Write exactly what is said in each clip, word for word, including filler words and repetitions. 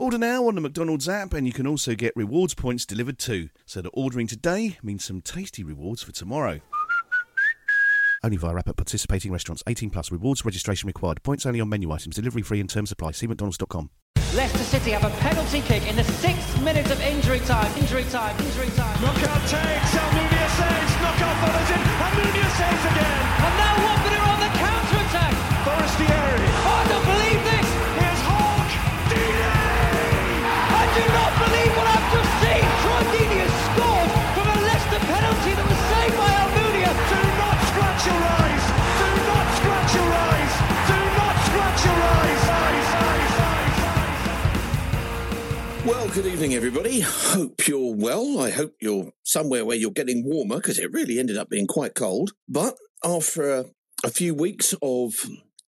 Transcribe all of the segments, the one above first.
Order now on the McDonald's app, and you can also get rewards points delivered too. So that ordering today means some tasty rewards for tomorrow. Only via app at participating restaurants. eighteen plus. Rewards registration required. Points only on menu items. Delivery free and terms apply. See mcdonalds dot com. Leicester City have a penalty kick in the sixth minute of injury time. Injury time. Injury time. Knockout takes. Almunia saves. Knockout follows in. Almunia saves again. And now Watford are on the counter attack. Forestieri. Oh, I don't believe this. I do not believe what I've just seen. Troy Deeney has scored from a Leicester penalty that was saved by Almunia. Do not scratch your eyes. Do not scratch your eyes. Do not scratch your eyes. Eyes, eyes, eyes, eyes. Well, good evening, everybody. Hope you're well. I hope you're somewhere where you're getting warmer, because it really ended up being quite cold. But after a, a few weeks of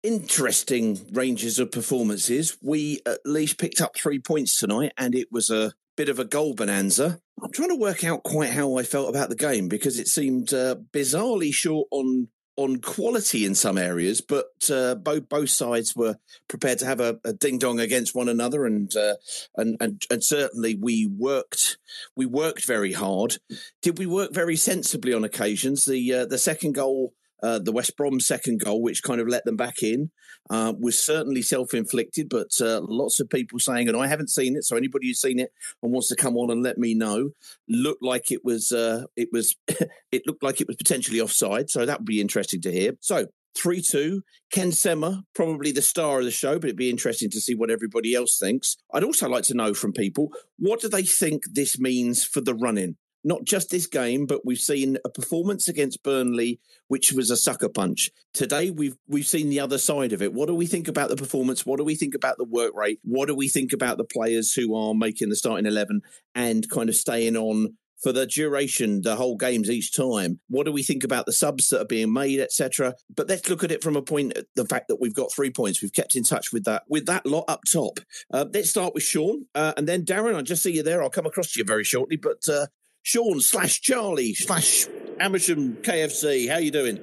interesting ranges of performances, we at least picked up three points tonight, and it was a bit of a goal bonanza. I'm trying to work out quite how I felt about the game, because it seemed uh, bizarrely short on on quality in some areas, but uh, both both sides were prepared to have a, a ding dong against one another, and, uh, and and and certainly we worked we worked very hard. Did we work very sensibly on occasions? The uh, the second goal. Uh, the West Brom second goal, which kind of let them back in, uh, was certainly self-inflicted, but uh, lots of people saying, and I haven't seen it, so anybody who's seen it and wants to come on and let me know, looked like it was, uh, it was, it looked like it was potentially offside. So that would be interesting to hear. So three two, Ken Semmer, probably the star of the show, but it'd be interesting to see what everybody else thinks. I'd also like to know from people, what do they think this means for the run-in? Not just this game, but we've seen a performance against Burnley, which was a sucker punch. Today, we've we've seen the other side of it. What do we think about the performance? What do we think about the work rate? What do we think about the players who are making the starting eleven and kind of staying on for the duration, the whole games each time? What do we think about the subs that are being made, et cetera? But let's look at it from a point, the fact that we've got three points. We've kept in touch with that with that lot up top. Uh, let's start with Sean, uh, and then Darren, I just see you there. I'll come across to you very shortly, but... Uh, Sean slash Charlie slash Amersham K F C, how you doing?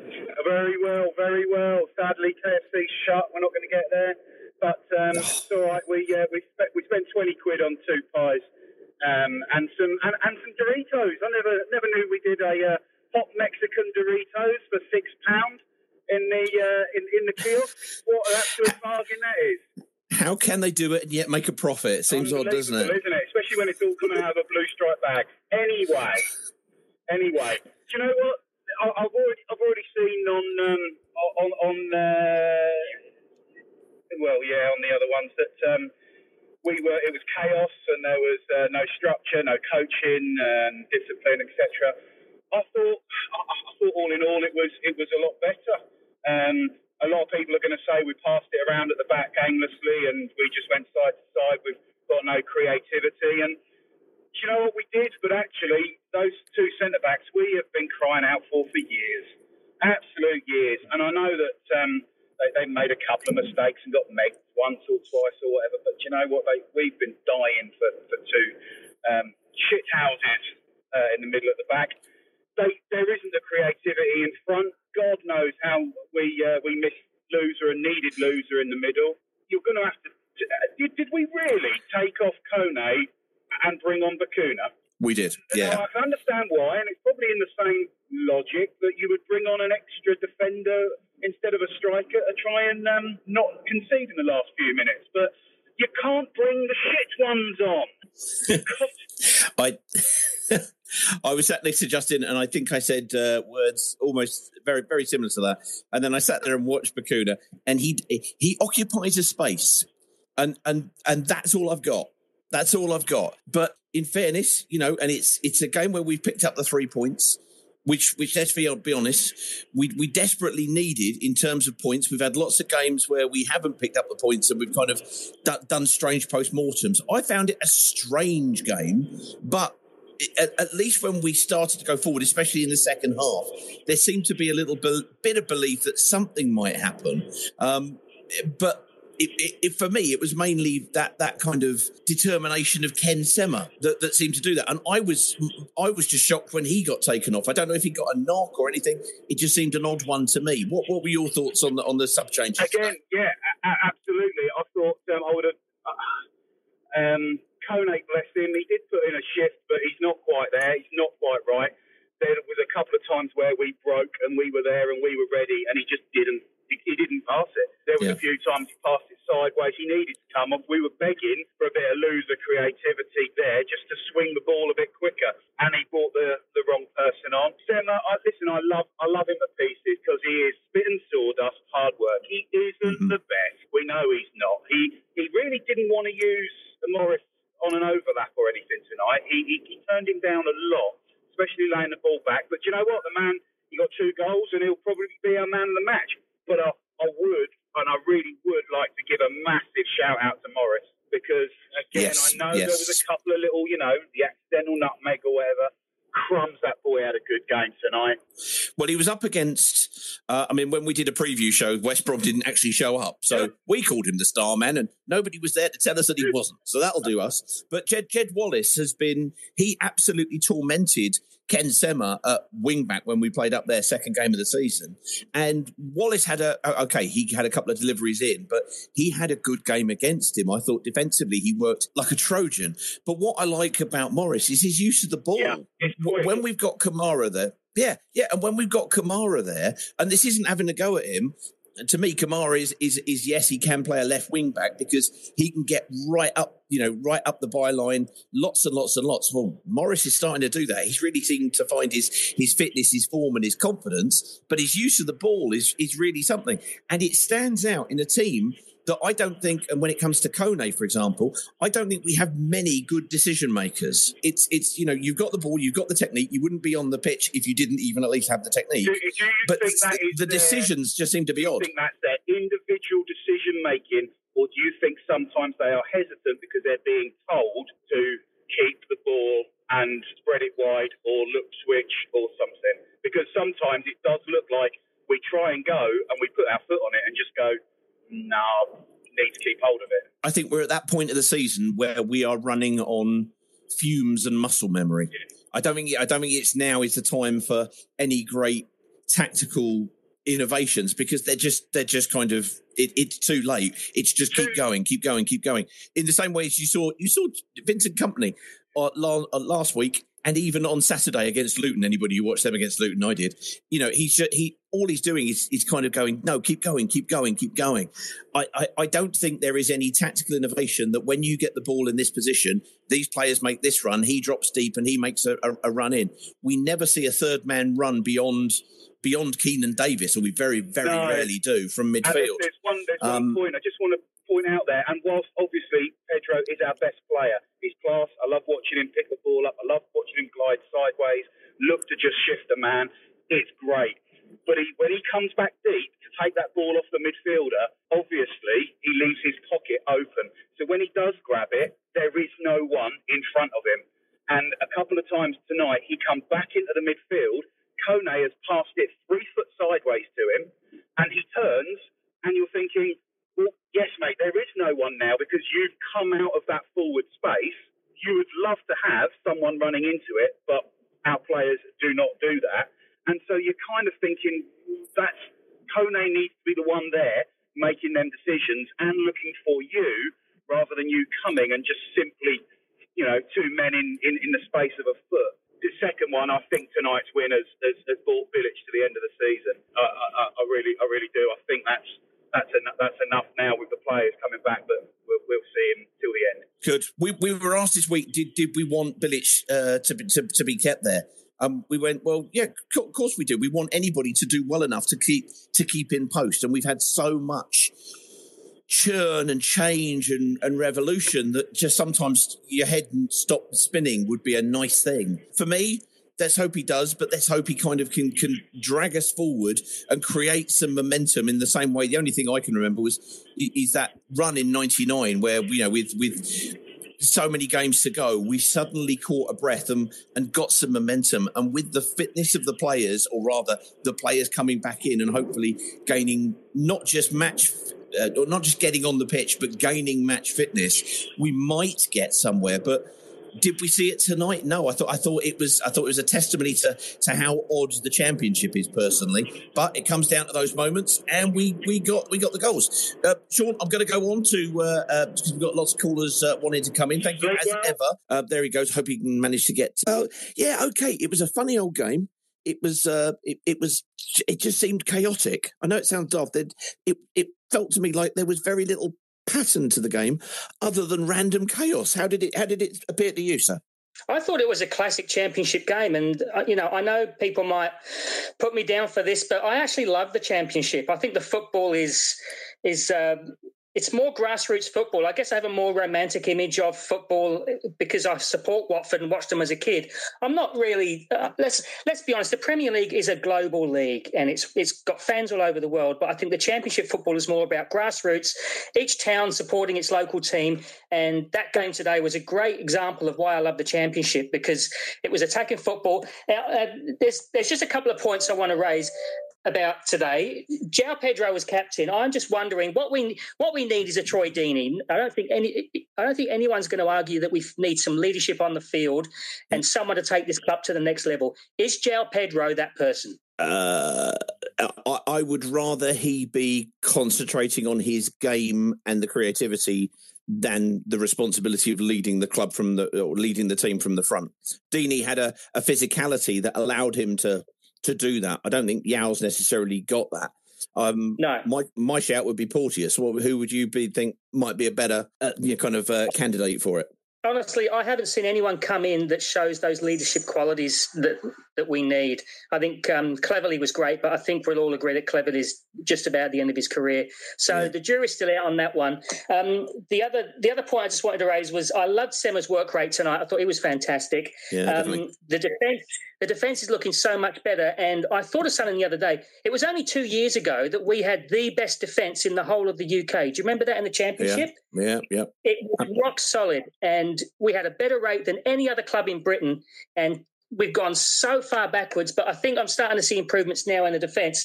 Very well, very well. Sadly, K F C's shut. We're not going to get there, but um, it's all right. We uh, we, spe- we spent twenty quid on two pies um, and some and, and some Doritos. I never never knew we did a uh, hot Mexican Doritos for six pound in the uh, in in the kiosk. What an absolute bargain that is! How can they do it and yet make a profit? It seems odd, doesn't it? Isn't it? Especially when it's all coming out of a blue stripe bag. Anyway, anyway, do you know what? I, I've already, I've already seen on, um, on, on, uh, well, yeah, on the other ones that um, we were. It was chaos, and there was uh, no structure, no coaching, and discipline, et cetera. I thought, I, I thought, all in all, it was, it was a lot better. Um, A lot of people are going to say we passed it around at the back aimlessly and we just went side to side. We've got no creativity. And do you know what we did? But actually, those two centre-backs we have been crying out for for years. Absolute years. And I know that um, they, they made a couple of mistakes and got megged once or twice or whatever. But do you know what? They, we've been dying for, for two um, shit houses uh, in the middle at the back. They, there isn't the creativity in front. God knows how we uh, we missed Lusa and needed Lusa in the middle. You're going to have to... Did, did we really take off Kone and bring on Bakuna? We did, yeah. Now, I can understand why, and it's probably in the same logic that you would bring on an extra defender instead of a striker to try and um, not concede in the last few minutes. But you can't bring the shit ones on. I I was sat next to Justin, and I think I said uh, words almost very, very similar to that. And then I sat there and watched Bakuna, and he he occupies a space, and and and that's all I've got. That's all I've got. But in fairness, you know, and it's it's a game where we've picked up the three points, which which let's be, be honest, we we desperately needed in terms of points. We've had lots of games where we haven't picked up the points, and we've kind of d- done strange post-mortems. I found it a strange game, but at least when we started to go forward, especially in the second half, there seemed to be a little bit of belief that something might happen. Um, but it, it, it, for me, it was mainly that that kind of determination of Ken Semmer that, that seemed to do that. And I was I was just shocked when he got taken off. I don't know if he got a knock or anything. It just seemed an odd one to me. What What were your thoughts on the on the sub changes? Again, yeah, a- absolutely. I thought um, I would have. Uh, um, Kone, bless him, he did put in a shift, but he's not quite there. He's not quite right. There was a couple of times where we broke and we were there and we were ready, and he just didn't. He didn't pass it. There was yeah. a few times he passed it sideways. He needed to come off. We were begging for a bit of Lusa creativity there, just to swing the ball a bit quicker. And he brought the, the wrong person on. Semmer, I, listen, I love I love him to pieces because he is spit and sawdust, hard work. He isn't mm-hmm. the best. We know he's not. He he really didn't want to use the Morris on an overlap or anything tonight. He, he he turned him down a lot, especially laying the ball back. But you know what? The man, he got two goals and he'll probably be our man of the match. But I, I would, and I really would like to give a massive shout out to Morris because, again, yes, I know yes. there was a couple of little, you know, the accidental nutmeg or whatever. Crumbs, that boy had a good game tonight. Well, he was up against, uh, I mean, when we did a preview show, West Brom didn't actually show up. So yeah. we called him the star man, and nobody was there to tell us that he wasn't. So that'll do us. But Jed, Jed Wallace has been, he absolutely tormented Ken Semmer at wingback when we played up their second game of the season. And Wallace had a, okay, he had a couple of deliveries in, but he had a good game against him. I thought defensively he worked like a Trojan. But what I like about Morris is his use of the ball. Yeah, when we've got Kamara there, yeah, yeah, and when we've got Kamara there, and this isn't having a go at him, to me, Kamara is, is, is yes, he can play a left wing back because he can get right up, you know, right up the byline, lots and lots and lots. Well, Morris is starting to do that. He's really seemed to find his his fitness, his form and his confidence, but his use of the ball is is really something. And it stands out in a team that I don't think, and when it comes to Kone, for example, I don't think we have many good decision makers. It's, it's you know, you've got the ball, you've got the technique. You wouldn't be on the pitch if you didn't even at least have the technique. Do, do you but think that the, is the decisions their, just seem to be do you odd. Do think that's their individual decision making, or do you think sometimes they are hesitant because they're being told to keep the ball and spread it wide or look switch or something? Because sometimes it does look like we try and go and we put our foot on it and just go, no, need to keep hold of it. I think we're at that point of the season where we are running on fumes and muscle memory. Yeah. I don't think I don't think it's now is the time for any great tactical innovations because they're just they're just kind of it, it's too late. It's just keep going, keep going, keep going. In the same way as you saw you saw Vincent Kompany uh, last week. And even on Saturday against Luton, anybody who watched them against Luton, I did, you know, he's he all he's doing is, is kind of going, no, keep going, keep going, keep going. I, I, I don't think there is any tactical innovation that when you get the ball in this position, these players make this run, he drops deep and he makes a, a, a run in. We never see a third man run beyond beyond Keenan Davis, or we very, very no, rarely do from midfield. There's, there's, one, there's um, one point I just want to point out there, and whilst obviously Pedro is our best player, his class, I love watching him pick the ball up, I love watching him glide sideways, look to just shift a man, it's great. But he, when he comes back deep to take that ball off the midfielder, obviously he leaves his pocket open. So when he does grab it, there is no one in front of him. And a couple of times tonight, he comes back into the midfield, Kone has passed it three foot sideways to him, and he turns, and you're thinking, well, yes, mate, there is no one now because you've come out of that forward space. You would love to have someone running into it, but our players do not do that. And so you're kind of thinking that Kone needs to be the one there making them decisions and looking for you rather than you coming and just simply, you know, two men in, in, in the space of a foot. It's second one, I think tonight's win has, has, has brought Bilic to the end of the season. I, I, I really, I really do. I think that's that's en- that's enough now with the players coming back, but we'll, we'll see him till the end. Good. We we were asked this week, did did we want Bilic uh, to, be, to to be kept there? Um, we went, well, yeah, co- of course we do. We want anybody to do well enough to keep to keep in post, and we've had so much churn and change and, and revolution that just sometimes your head stop spinning would be a nice thing. For me, let's hope he does, but let's hope he kind of can, can drag us forward and create some momentum in the same way. The only thing I can remember was is that run in ninety-nine where, you know, with with so many games to go, we suddenly caught a breath and, and got some momentum. And with the fitness of the players, or rather the players coming back in and hopefully gaining not just match Uh, or not just getting on the pitch, but gaining match fitness, we might get somewhere. But did we see it tonight? No, I thought I thought it was I thought it was a testimony to, to how odd the Championship is personally. But it comes down to those moments, and we, we got we got the goals. Uh, Sean, I'm going to go on to uh, uh, because we've got lots of callers uh, wanting to come in. Thank you as ever. Uh, there he goes. Hope he can manage to get. Oh, yeah, okay. It was a funny old game. It was uh, it, it was it just seemed chaotic. I know it sounds daft. It it felt to me like there was very little pattern to the game, other than random chaos. How did it how did it appear to you, sir? I thought it was a classic Championship game, and you know, I know people might put me down for this, but I actually love the Championship. I think the football is is. Um, It's more grassroots football. I guess I have a more romantic image of football because I support Watford and watched them as a kid. I'm not really. Uh, let's let's be honest. The Premier League is a global league, and it's it's got fans all over the world. But I think the Championship football is more about grassroots. Each town supporting its local team, and that game today was a great example of why I love the Championship because it was attacking football. Uh, there's there's just a couple of points I want to raise about today. João Pedro was captain. I'm just wondering what we what we need is a Troy Deeney. I don't think any I don't think anyone's going to argue that we need some leadership on the field and someone to take this club to the next level. Is João Pedro that person? Uh, I, I would rather he be concentrating on his game and the creativity than the responsibility of leading the club from the or leading the team from the front. Deeney had a, a physicality that allowed him to. To do that, I don't think Yao's necessarily got that. Um, no, my my shout would be Porteous. Well, who would you be think might be a better uh, you know, kind of uh, candidate for it? Honestly, I haven't seen anyone come in that shows those leadership qualities that that we need. I think um, Cleverley was great, but I think we'll all agree that Cleverley's just about the end of his career. So yeah. The jury's still out on that one. Um, the other the other point I just wanted to raise was I loved Semmer's work rate tonight. I thought he was fantastic. Yeah, um, the defence. The defence is looking so much better, and I thought of something the other day. It was only two years ago that we had the best defence in the whole of the U K. Do you remember that in the Championship? Yeah, yeah. yeah. It was rock solid, and we had a better rate than any other club in Britain, and we've gone so far backwards, but I think I'm starting to see improvements now in the defence.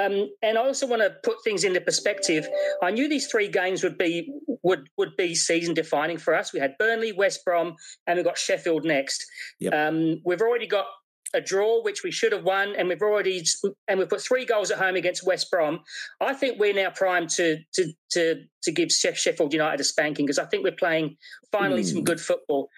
Um, and I also want to put things into perspective. I knew these three games would be would would be season defining for us. We had Burnley, West Brom, and we've got Sheffield next. Yep. Um, we've already got a draw, which we should have won, and we've already and we've put three goals at home against West Brom. I think we're now primed to to to, to give Sheffield United a spanking because I think we're playing finally mm. some good football.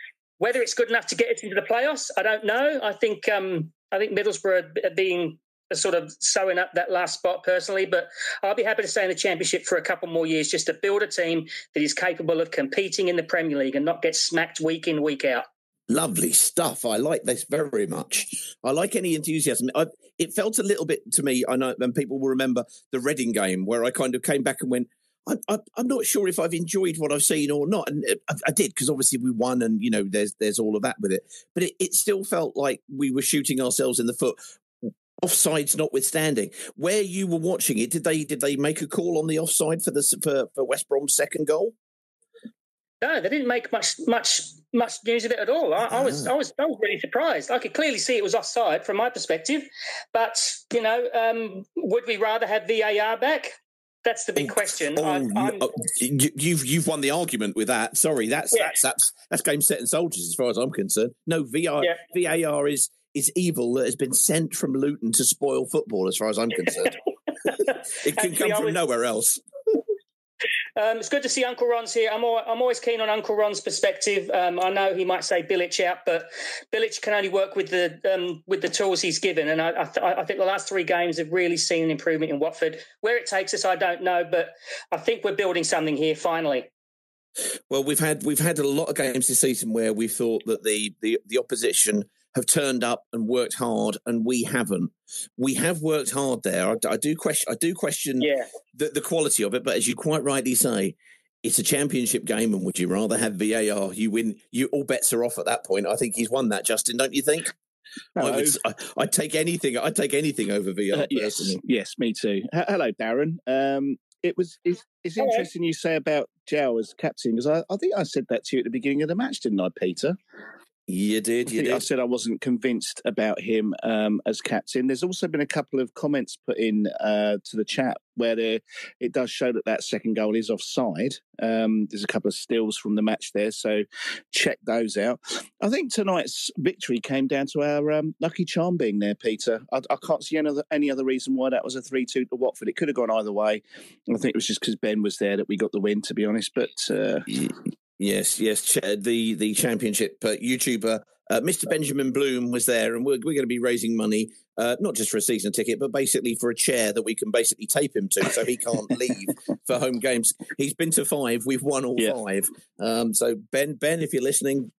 Whether it's good enough to get us into the playoffs, I don't know. I think um, I think Middlesbrough are being sort of sewing up that last spot personally, but I'll be happy to stay in the Championship for a couple more years just to build a team that is capable of competing in the Premier League and not get smacked week in, week out. Lovely stuff. I like this very much. I like any enthusiasm. I, it felt a little bit to me, I know, and people will remember the Reading game where I kind of came back and went, I, I, I'm not sure if I've enjoyed what I've seen or not. And I, I did, because obviously we won and, you know, there's there's all of that with it. But it, it still felt like we were shooting ourselves in the foot. Offsides notwithstanding, where you were watching it, did they did they make a call on the offside for the for, for West Brom's second goal? No, they didn't make much much much news of it at all. I, I was I was I was really surprised. I could clearly see it was offside from my perspective, but you know, um, would we rather have V A R back? That's the big question. Oh, I'm, I'm... Oh, you've you've won the argument with that. Sorry, that's yeah. that's, that's that's game set and soldiers as far as I'm concerned. No, V A R yeah. V A R is is evil that has been sent from Luton to spoil football. As far as I'm concerned, it can Actually, come from was... nowhere else. Um, it's good to see Uncle Ron's here. I'm, all, I'm always keen on Uncle Ron's perspective. Um, I know he might say Bilic out, but Bilic can only work with the um, with the tools he's given. And I, I, th- I think the last three games have really seen an improvement in Watford. Where it takes us, I don't know, but I think we're building something here finally. Well, we've had we've had a lot of games this season where we thought that the the, the opposition have turned up and worked hard, and we haven't. We have worked hard there. I, I do question. I do question yeah. the, the quality of it. But as you quite rightly say, it's a championship game, and would you rather have V A R? You win. You all bets are off at that point. I think he's won that, Justin. Don't you think? Hello. I would. I, I'd take anything. I'd take anything over V A R. Uh, yes, yes, me too. H- hello, Darren. Um, it was. It's, it's interesting you say about João as captain, because I, I think I said that to you at the beginning of the match, didn't I, Peter? You did, you I did. I said I wasn't convinced about him um, as captain. There's also been a couple of comments put in uh, to the chat where there, it does show that that second goal is offside. Um, there's a couple of stills from the match there, so check those out. I think tonight's victory came down to our um, lucky charm being there, Peter. I, I can't see any other, any other reason why that was a three two to Watford. It could have gone either way. I think it was just because Ben was there that we got the win, to be honest. But... Uh, Yes, yes. The the championship YouTuber, uh, Mister Benjamin Bloom, was there, and we're we're going to be raising money, uh, not just for a season ticket, but basically for a chair that we can basically tape him to, so he can't leave for home games. He's been to five; we've won all yeah. five. Um, so Ben, Ben, if you're listening,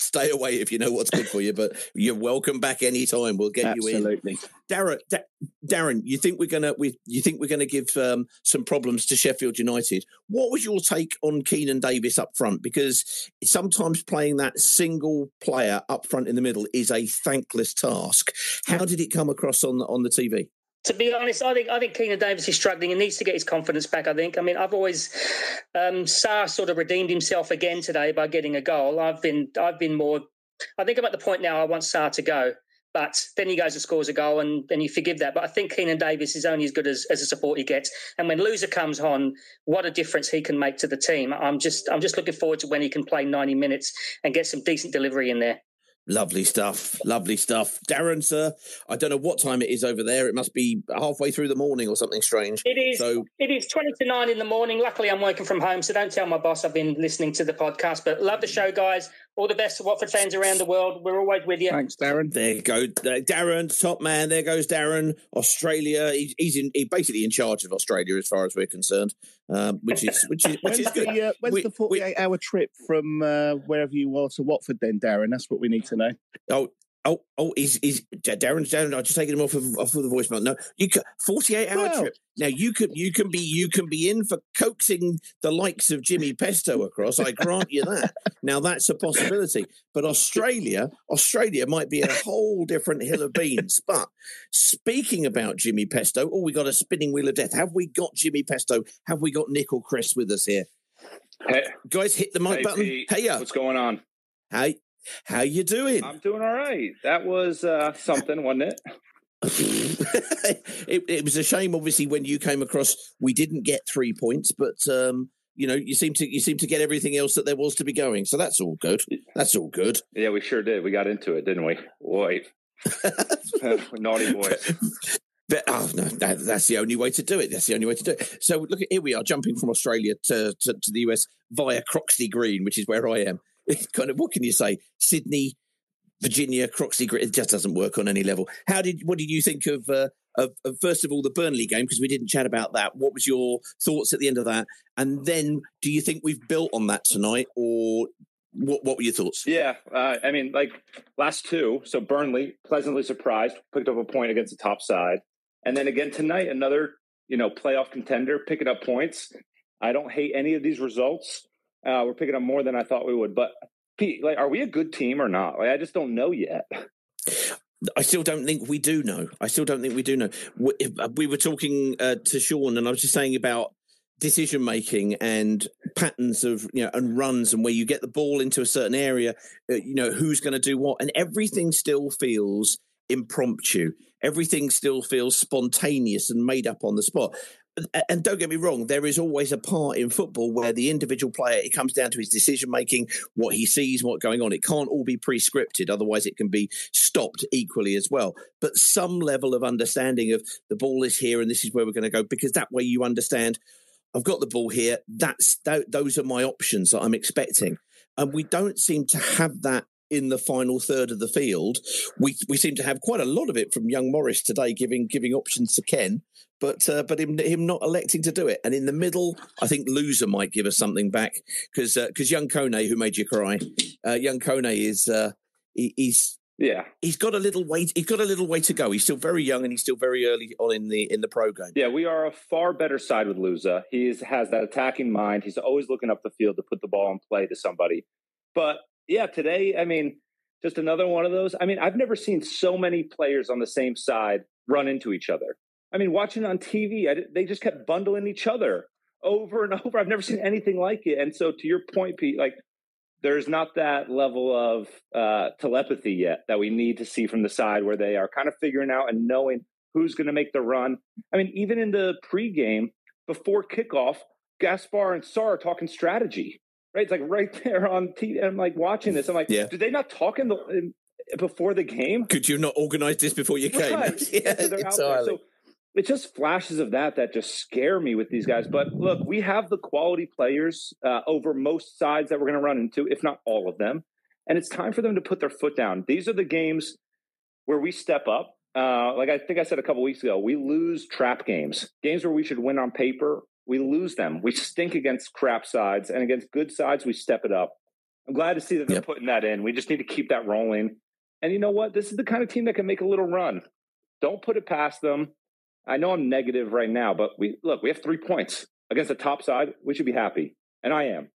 stay away if you know what's good for you. But you're welcome back anytime. We'll get Absolutely. you in. Darren, da- Darren, you think we're gonna we you think we're gonna give um, some problems to Sheffield United? What was your take on Keenan Davis up front? Because sometimes playing that single player up front in the middle is a thankless task. How did it come across on the, on the T V? To be honest, I think I think Keenan Davis is struggling and needs to get his confidence back, I think. I mean, I've always um, Sarr sort of redeemed himself again today by getting a goal. I've been I've been more I think I'm at the point now I want Sarr to go. But then he goes and scores a goal, and then you forgive that. But I think Keenan Davis is only as good as, as a support he gets. And when Lusa comes on, what a difference he can make to the team. I'm just I'm just looking forward to when he can play ninety minutes and get some decent delivery in there. Lovely stuff. Lovely stuff. Darren, sir, I don't know what time it is over there. It must be halfway through the morning or something strange. It is. So... It is twenty to nine in the morning. Luckily, I'm working from home, so don't tell my boss I've been listening to the podcast. But love the show, guys. All the best to Watford fans around the world. We're always with you. Thanks, Darren. There you go. Darren, top man. There goes Darren. Australia. He's, he's in, he's basically in charge of Australia as far as we're concerned, um, which is which is, which is good. The, uh, when's we, the forty-eight hour trip from uh, wherever you are to Watford then, Darren? That's what we need to know. Oh, oh, oh, is is Darren's Darren? I've just taken him off of off of the voicemail. No, you can, forty-eight hour well, trip. Now you could you can be you can be in for coaxing the likes of Jimmy Pesto across. I grant you that. Now that's a possibility. But Australia, Australia might be a whole different hill of beans. But speaking about Jimmy Pesto, oh, we got a spinning wheel of death. Have we got Jimmy Pesto? Have we got Nick or Chris with us here? Hey, guys, hit the mic hey, button. Hey, hey, what's going on? Hey. How you doing? I'm doing all right. That was uh, something, wasn't it? it? It was a shame, obviously, when you came across. We didn't get three points, but um, you know, you seem to you seem to get everything else that there was to be going. So that's all good. That's all good. Yeah, we sure did. We got into it, didn't we? Boy, naughty boys. But, oh, no, that, that's the only way to do it. That's the only way to do it. So look, here we are jumping from Australia to to, to the U S via Croxley Green, which is where I am. Kind of, what can you say? Sydney, Virginia, Croxley, it just doesn't work on any level. How did? What did you think of, uh, of, of first of all, the Burnley game? Because we didn't chat about that. What was your thoughts at the end of that? And then, do you think we've built on that tonight, or what? What were your thoughts? Yeah, uh, I mean, like last two. So Burnley, pleasantly surprised, picked up a point against the top side, and then again tonight, another you know playoff contender picking up points. I don't hate any of these results. Uh, we're picking up more than I thought we would. But, Pete, like, are we a good team or not? Like, I just don't know yet. I still don't think we do know. I still don't think we do know. We, we were talking uh, to Sean, and I was just saying about decision-making and patterns of, you know, and runs and where you get the ball into a certain area, uh, you know, who's going to do what. And everything still feels impromptu. Everything still feels spontaneous and made up on the spot. And don't get me wrong, there is always a part in football where the individual player, it comes down to his decision-making, what he sees, what's going on. It can't all be pre-scripted, otherwise it can be stopped equally as well. But some level of understanding of the ball is here and this is where we're going to go, because that way you understand, I've got the ball here. That's th- Those are my options that I'm expecting. And we don't seem to have that in the final third of the field. We we seem to have quite a lot of it from young Morris today, giving giving options to Ken, but uh, but him him not electing to do it. And in the middle, I think Lusa might give us something back, because because uh, young Kone, who made you cry, uh, young Kone is uh, he, he's yeah he's got a little way he's got a little way to go. He's still very young and he's still very early on in the in the pro game. Yeah, we are a far better side with Lusa. He is, has that attacking mind. He's always looking up the field to put the ball in play to somebody, but. Yeah, today, I mean, just another one of those. I mean, I've never seen so many players on the same side run into each other. I mean, watching on T V, I, they just kept bundling each other over and over. I've never seen anything like it. And so to your point, Pete, like, there's not that level of uh, telepathy yet that we need to see from the side where they are kind of figuring out and knowing who's going to make the run. I mean, even in the pregame, before kickoff, Gaspar and Sarr are talking strategy. Right, it's like right there on T V. And I'm like watching this. I'm like, yeah. Did they not talk in the in, before the game? Could you not organize this before you came? Right. Yeah, so they're out there. So it's just flashes of that that just scare me with these guys. But look, we have the quality players uh, over most sides that we're going to run into, if not all of them. And it's time for them to put their foot down. These are the games where we step up. Uh, like I think I said a couple weeks ago, we lose trap games, games where we should win on paper. We lose them. We stink against crap sides, and against good sides, we step it up. I'm glad to see that they're yep. putting that in. We just need to keep that rolling. And you know what? This is the kind of team that can make a little run. Don't put it past them. I know I'm negative right now, but we look, we have three points against the top side. We should be happy. And I am.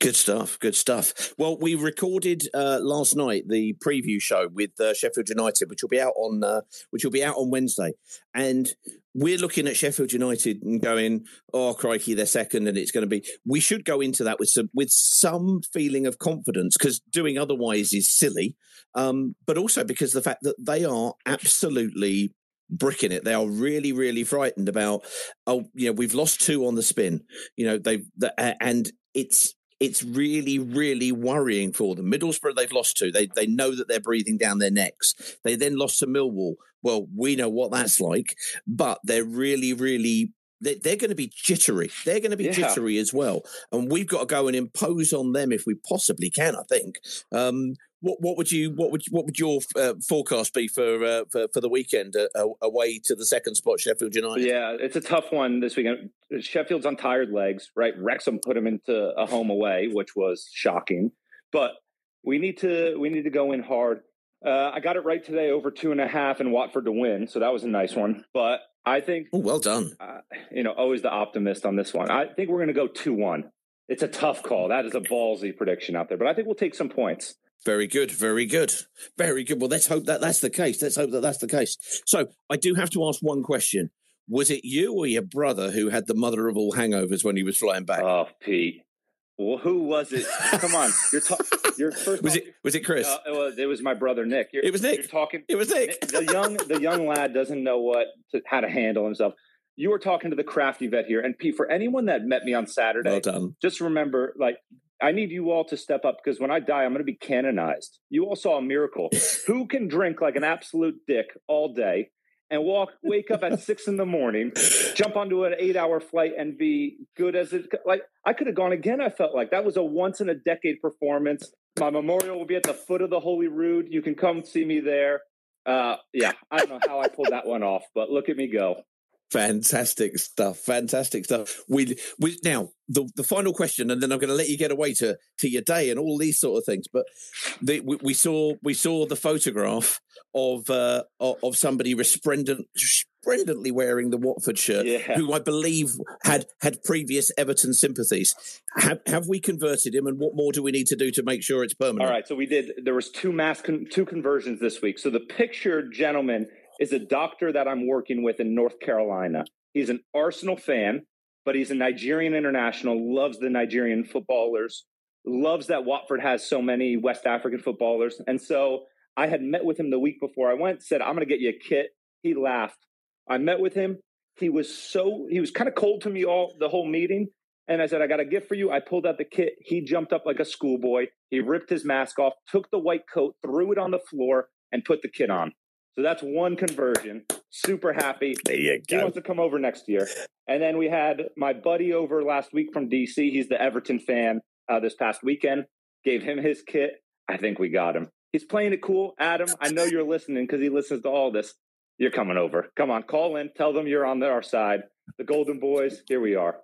Good stuff. Good stuff. Well, we recorded uh, last night the preview show with uh, Sheffield United, which will be out on uh, which will be out on Wednesday, and we're looking at Sheffield United and going, "Oh crikey, they're second, and it's going to be." We should go into that with some with some feeling of confidence, because doing otherwise is silly, um, but also because the fact that they are absolutely bricking it. They are really, really frightened about. Oh, you know, we've lost two on the spin. You know, they've the, and it's. It's really, really worrying for them. Middlesbrough, they've lost to. They they know that they're breathing down their necks. They then lost to Millwall. Well, we know what that's like, but they're really, really, they're, they're going to be jittery. They're going to be yeah. jittery as well. And we've got to go and impose on them if we possibly can, I think. Um, what, what would you, what would, what would your uh, forecast be for, uh, for for the weekend uh, away to the second spot, Sheffield United? Yeah, it's a tough one this weekend. Sheffield's on tired legs, right? Wrexham put them into a home away, which was shocking. But we need to we need to go in hard. Uh, I got it right today, over two and a half, and Watford to win, so that was a nice one. But I think, ooh, well done. Uh, you know, always the optimist on this one. I think we're going to go two one. It's a tough call. That is a ballsy prediction out there, but I think we'll take some points. Very good, very good, very good. Well, let's hope that that's the case. Let's hope that that's the case. So I do have to ask one question. Was it you or your brother who had the mother of all hangovers when he was flying back? Oh, Pete. Well, who was it? Come on. You're ta- you're first was, talking- it, was it Chris? Uh, it, was, it was my brother, Nick. You're, it was Nick. You're talking- it was Nick. the, young, the young lad doesn't know what to, how to handle himself. You were talking to the crafty vet here. And, Pete, for anyone that met me on Saturday, well done. Just remember, like, I need you all to step up, because when I die, I'm going to be canonized. You all saw a miracle. Who can drink like an absolute dick all day and walk, wake up at six in the morning, jump onto an eight-hour flight and be good as it – like, I could have gone again, I felt like. That was a once-in-a-decade performance. My memorial will be at the foot of the Holy Rood. You can come see me there. Uh, yeah, I don't know how I pulled that one off, but look at me go. Fantastic stuff. Fantastic stuff. We, we now the, the final question, and then I'm going to let you get away to, to your day and all these sort of things. But the, we, we saw we saw the photograph of uh, of somebody resplendent, resplendently wearing the Watford shirt, yeah. who I believe had had previous Everton sympathies. Have, have we converted him, and what more do we need to do to make sure it's permanent? All right. So we did. There was two mass con- two conversions this week. So the picture, gentlemen, is a doctor that I'm working with in North Carolina. He's an Arsenal fan, but he's a Nigerian international, loves the Nigerian footballers, loves that Watford has so many West African footballers. And so I had met with him the week before I went, said, I'm going to get you a kit. He laughed. I met with him. He was so, he was kind of cold to me all the whole meeting. And I said, I got a gift for you. I pulled out the kit. He jumped up like a schoolboy. He ripped his mask off, took the white coat, threw it on the floor, and put the kit on. So that's one conversion. super happy. There you go. He wants to come over next year. And then we had my buddy over last week from D C. He's the Everton fan uh, this past weekend. Gave him his kit. I think we got him. He's playing it cool. Adam, I know you're listening because he listens to all this. You're coming over. Come on, call in. Tell them you're on their side. The Golden Boys, here we are.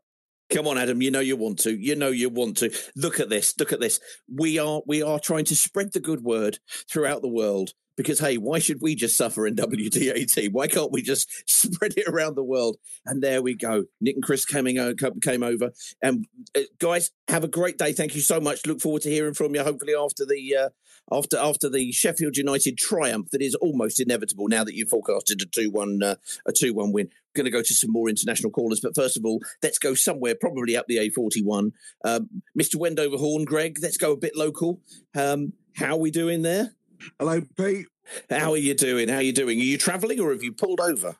Come on, Adam. You know you want to. You know you want to. Look at this. Look at this. We are we are trying to spread the good word throughout the world because, hey, why should we just suffer in W D A T? Why can't we just spread it around the world? And there we go. Nick and Chris came, in, came over. And uh, guys, have a great day. Thank you so much. Look forward to hearing from you, hopefully, after the uh, after after the Sheffield United triumph that is almost inevitable now that you forecasted a two one uh, a two one win. Going to go to some more international callers, but first of all, let's go somewhere probably up the A forty-one. Um, Mister Wendover Horn, Greg, let's go a bit local. Um, how are we doing there? Hello, Pete. How are you doing? How are you doing? Are you travelling or have you pulled over?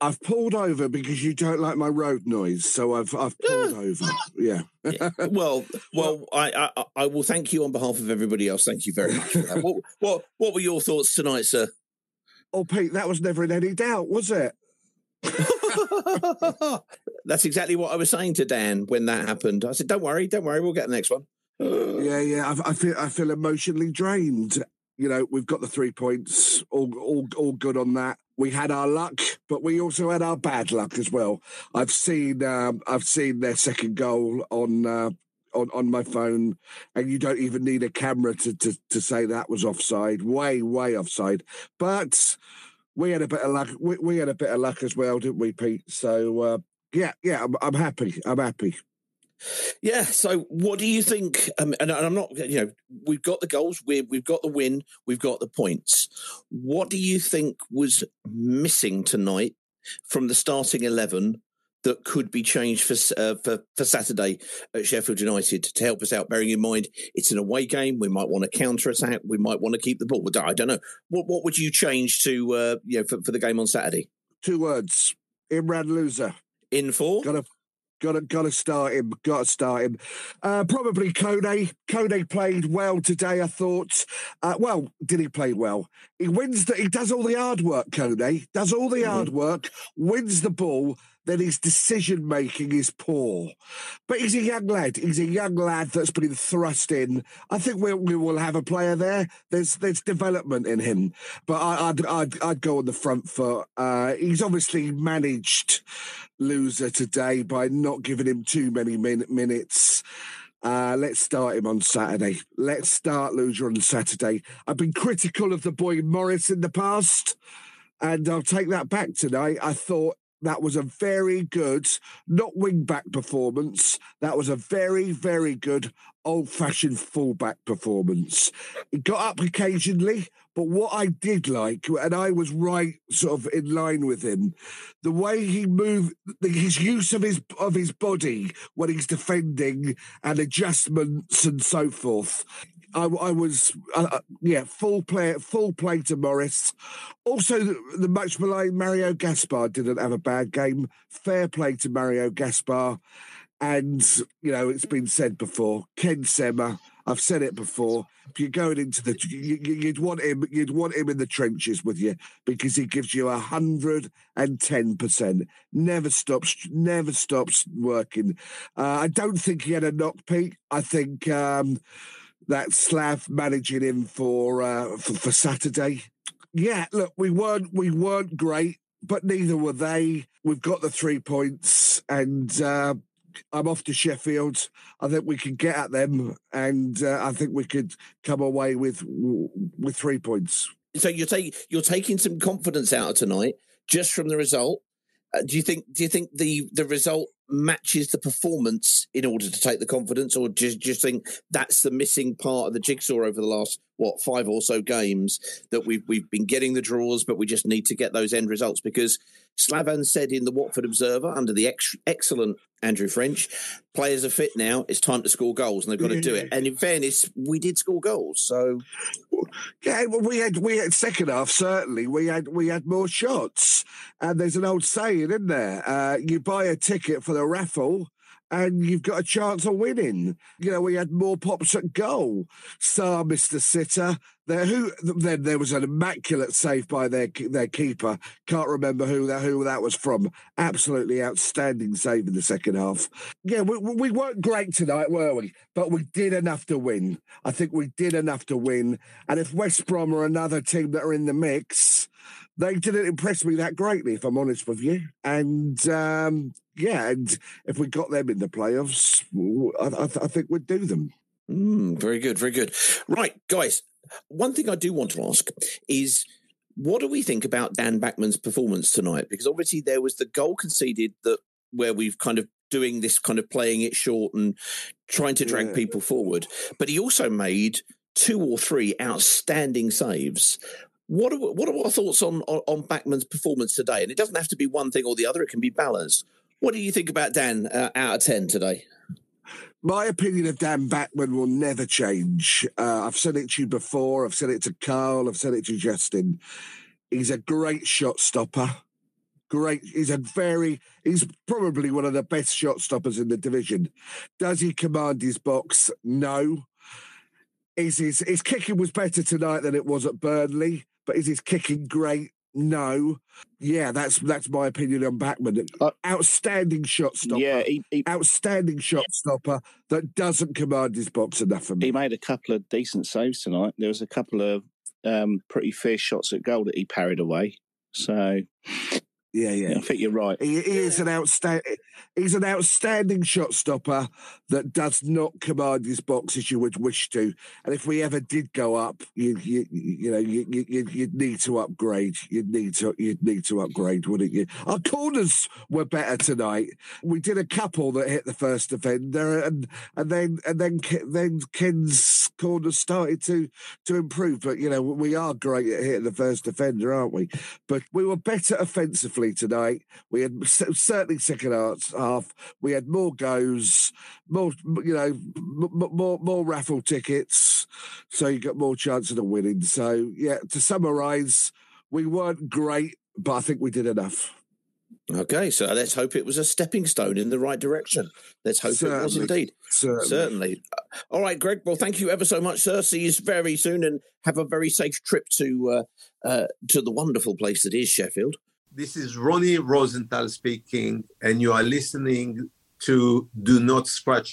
I've pulled over because you don't like my road noise, so I've I've pulled over. Yeah. yeah. Well, well, I, I I will thank you on behalf of everybody else. Thank you very much for that. What what, what were your thoughts tonight, sir? Oh, Pete, that was never in any doubt, was it? That's exactly what I was saying to Dan when that happened. I said, "Don't worry, don't worry, we'll get the next one." Yeah, yeah. I've, I feel I feel emotionally drained. You know, we've got the three points, all all all good on that. We had our luck, but we also had our bad luck as well. I've seen um, I've seen their second goal on uh, on on my phone, and you don't even need a camera to to, to say that was offside. Way way offside, but. We had a bit of luck. We, we had a bit of luck as well, didn't we, Pete? So uh, yeah, yeah, I'm, I'm happy. I'm happy. Yeah. So, what do you think? Um, and, and I'm not. You know, we've got the goals. We've we've got the win. We've got the points. What do you think was missing tonight from the starting eleven that could be changed for uh, for for Saturday at Sheffield United to help us out? Bearing in mind it's an away game, we might want to counter attack. We might want to keep the ball. I don't know. What what would you change to uh, you know for, for the game on Saturday? Two words: Imran Lusa. In for gotta gotta gotta start him. Gotta start him. Uh, probably Kone. Kone played well today. I thought. Uh, well, did he play well? He wins that. He does all the hard work. Kone does all the mm-hmm. hard work. Wins the ball. Then his decision-making is poor. But he's a young lad. He's a young lad that's been thrust in. I think we, we will have a player there. There's there's development in him. But I, I'd, I'd I'd go on the front foot. Uh, he's obviously managed Loser today by not giving him too many min- minutes. Uh, let's start him on Saturday. Let's start Loser on Saturday. I've been critical of the boy Morris in the past, and I'll take that back tonight. I thought, that was a very good, not wing-back performance. That was a very, very good old-fashioned full-back performance. It got up occasionally, but what I did like, and I was right sort of in line with him, the way he moved, his use of his of his body when he's defending and adjustments and so forth. I, I was, uh, yeah, full play, full play to Morris. Also, the, the much maligned Mario Gaspar didn't have a bad game. Fair play to Mario Gaspar. And, you know, it's been said before, Ken Semmer, I've said it before, if you're going into the, you, you'd want him, you'd want him in the trenches with you because he gives you one hundred ten percent. Never stops, never stops working. Uh, I don't think he had a knock, Pete. I think, um, that Slav managing him for, uh, for for Saturday. Yeah, look, we weren't we weren't great, but neither were they. We've got the three points, and uh, I'm off to Sheffield. I think we can get at them, and uh, I think we could come away with with three points. So you're taking you're taking some confidence out of tonight just from the result. Uh, do you think do you think the the result matches the performance in order to take the confidence, or do you just think that's the missing part of the jigsaw over the last, what, five or so games that we've, we've been getting the draws, but we just need to get those end results? Because Slavan said in the Watford Observer, under the ex- excellent Andrew French, players are fit now, it's time to score goals, and they've got to do it. And in fairness, we did score goals, so... Yeah, well, we had, we had second half, certainly. We had we had more shots. And there's an old saying, isn't there? Uh, you buy a ticket for the raffle, and you've got a chance of winning. You know, we had more pops at goal. Sarr missed a sitter. There, who then there was an immaculate save by their their keeper. Can't remember who that who that was from. Absolutely outstanding save in the second half. Yeah, we we weren't great tonight, were we? But we did enough to win. I think we did enough to win. And if West Brom are another team that are in the mix, they didn't impress me that greatly, if I'm honest with you. And um, yeah, and if we got them in the playoffs, I, I, th- I think we'd do them. Mm, very good, very good. Right, guys. One thing I do want to ask is, what do we think about Dan Bachmann's performance tonight? Because obviously there was the goal conceded that where we've kind of doing this kind of playing it short and trying to drag yeah. people forward. But he also made two or three outstanding saves. What are, what are our thoughts on, on, on Bachmann's performance today? And it doesn't have to be one thing or the other. It can be balanced. What do you think about Dan uh, out of ten today? My opinion of Dan Bachmann will never change. Uh, I've said it to you before. I've said it to Carl. I've said it to Justin. He's a great shot stopper. Great. He's a very, he's probably one of the best shot stoppers in the division. Does he command his box? No. Is his, his kicking was better tonight than it was at Burnley, but is his kicking great? No. Yeah, that's that's my opinion on Bachmann. Outstanding shot stopper. Yeah, he, he, outstanding shot stopper that doesn't command his box enough for me. He made a couple of decent saves tonight. There was a couple of um, pretty fair shots at goal that he parried away. So, yeah, yeah, I think you're right. He, he is an outstanding. He's an outstanding shot stopper that does not command his box as you would wish to. And if we ever did go up, you you, you know you you you'd need to upgrade. You'd need to you'd need to upgrade, wouldn't you? Our corners were better tonight. We did a couple that hit the first defender, and and then and then then Ken's corners started to to improve. But you know we are great at hitting the first defender, aren't we? But we were better offensively tonight. We had certainly second half. We had more goes, more you know, more more, more raffle tickets, so you got more chances of winning. So yeah, to summarise, we weren't great, but I think we did enough. Okay, so let's hope it was a stepping stone in the right direction. Let's hope certainly, it was indeed. Certainly. certainly. All right, Greg. Well, thank you ever so much, sir. See you very soon, and have a very safe trip to uh, uh, to the wonderful place that is Sheffield. This is Ronnie Rosenthal speaking, and you are listening to Do Not Scratch.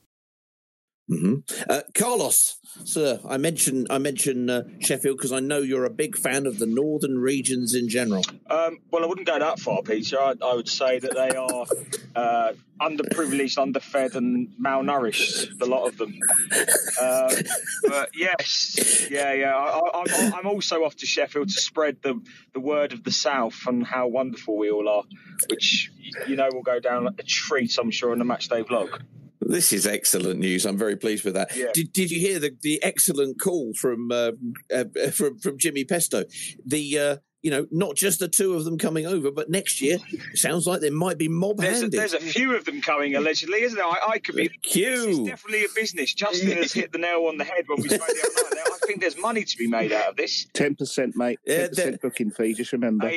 Mm-hmm. Uh, Carlos, sir, I mention I mention uh, Sheffield because I know you're a big fan of the northern regions in general. Um, well, I wouldn't go that far, Peter. I, I would say that they are uh, underprivileged, underfed, and malnourished. The lot of them. Uh, but yes, yeah, yeah. I, I'm, I'm also off to Sheffield to spread the the word of the South and how wonderful we all are, which you know will go down a treat, I'm sure, on the matchday vlog. This is excellent news. I'm very pleased with that. Yeah. Did, did you hear the, the excellent call from uh, uh, from from Jimmy Pesto? The uh, you know, not just the two of them coming over, but next year it sounds like there might be mob handed. There's, there's a few of them coming allegedly, isn't there? I, I could be. It's definitely a business. Justin has hit the nail on the head when we spoke the other night. I think there's money to be made out of this. Ten percent, mate. Ten percent booking fee. Just remember.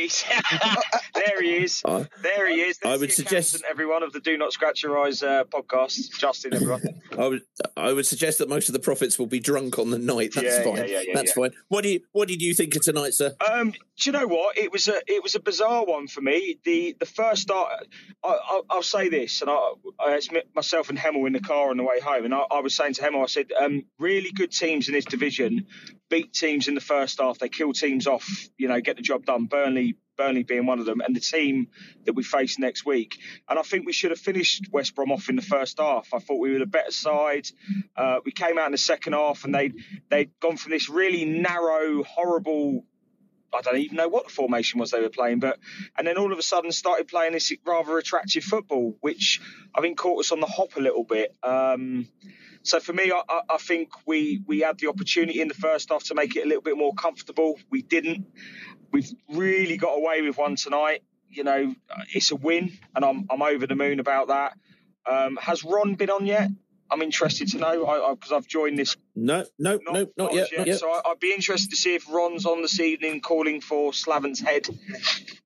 There he is. I, there he is. This I would is suggest everyone of the Do Not Scratch Your Eyes uh, podcast. Justin, everyone. I would. I would suggest that most of the profits will be drunk on the night. That's yeah, fine. Yeah, yeah, yeah, That's yeah. fine. What do you? What did you think of tonight, sir? Um, do you know what? It was a. It was a bizarre one for me. The the first start. I, I, I'll say this, and I, I it's myself and Hemel in the car on the way home, and I, I was saying to Hemel, I said, um, really good teams in this division beat teams in the first half. They kill teams off. You know, get the job done. Burnley. Burnley being one of them, and the team that we face next week. And I think we should have finished West Brom off in the first half. I thought we were the better side. Uh, we came out in the second half, and they'd, they'd gone from this really narrow, horrible... I don't even know what the formation was they were playing, but and then all of a sudden started playing this rather attractive football, which I think caught us on the hop a little bit. Um, so for me, I, I think we we had the opportunity in the first half to make it a little bit more comfortable. We didn't. We've really got away with one tonight. You know, it's a win, and I'm I'm over the moon about that. Um, has Ron been on yet? I'm interested to know because I've joined this. No, no, not, no, not, not yet, yet. yet. So I, I'd be interested to see if Ron's on this evening calling for Slaven's head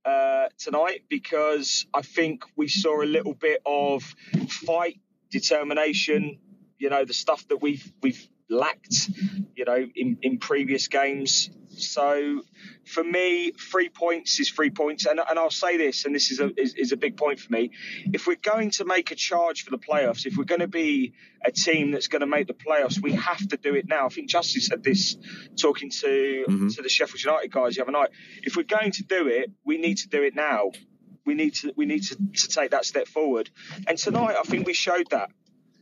uh, tonight, because I think we saw a little bit of fight, determination, you know, the stuff that we've we've lacked, you know, in, in previous games. So for me, three points is three points. And, and I'll say this, and this is a, is, is a big point for me. If we're going to make a charge for the playoffs, if we're going to be a team that's going to make the playoffs, we have to do it now. I think Justin said this talking to, mm-hmm. to the Sheffield United guys the other night. If we're going to do it, we need to do it now. We need to, we need to, to take that step forward. And tonight, I think we showed that.